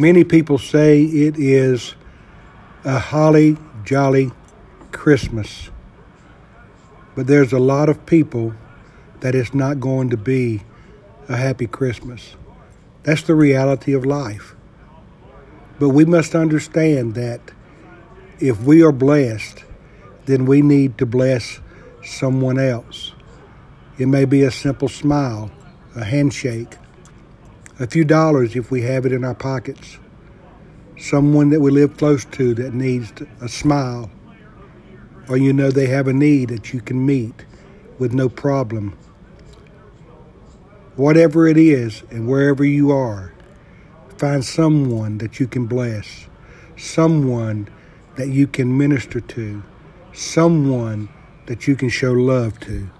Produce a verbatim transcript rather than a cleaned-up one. Many people say it is a holly jolly Christmas, but there's a lot of people that it's not going to be a happy Christmas. That's the reality of life. But we must understand that if we are blessed, then we need to bless someone else. It may be a simple smile, a handshake, a few dollars if we have it in our pockets, someone that we live close to that needs a smile, or you know they have a need that you can meet with no problem. Whatever it is and wherever you are, find someone that you can bless, someone that you can minister to, someone that you can show love to.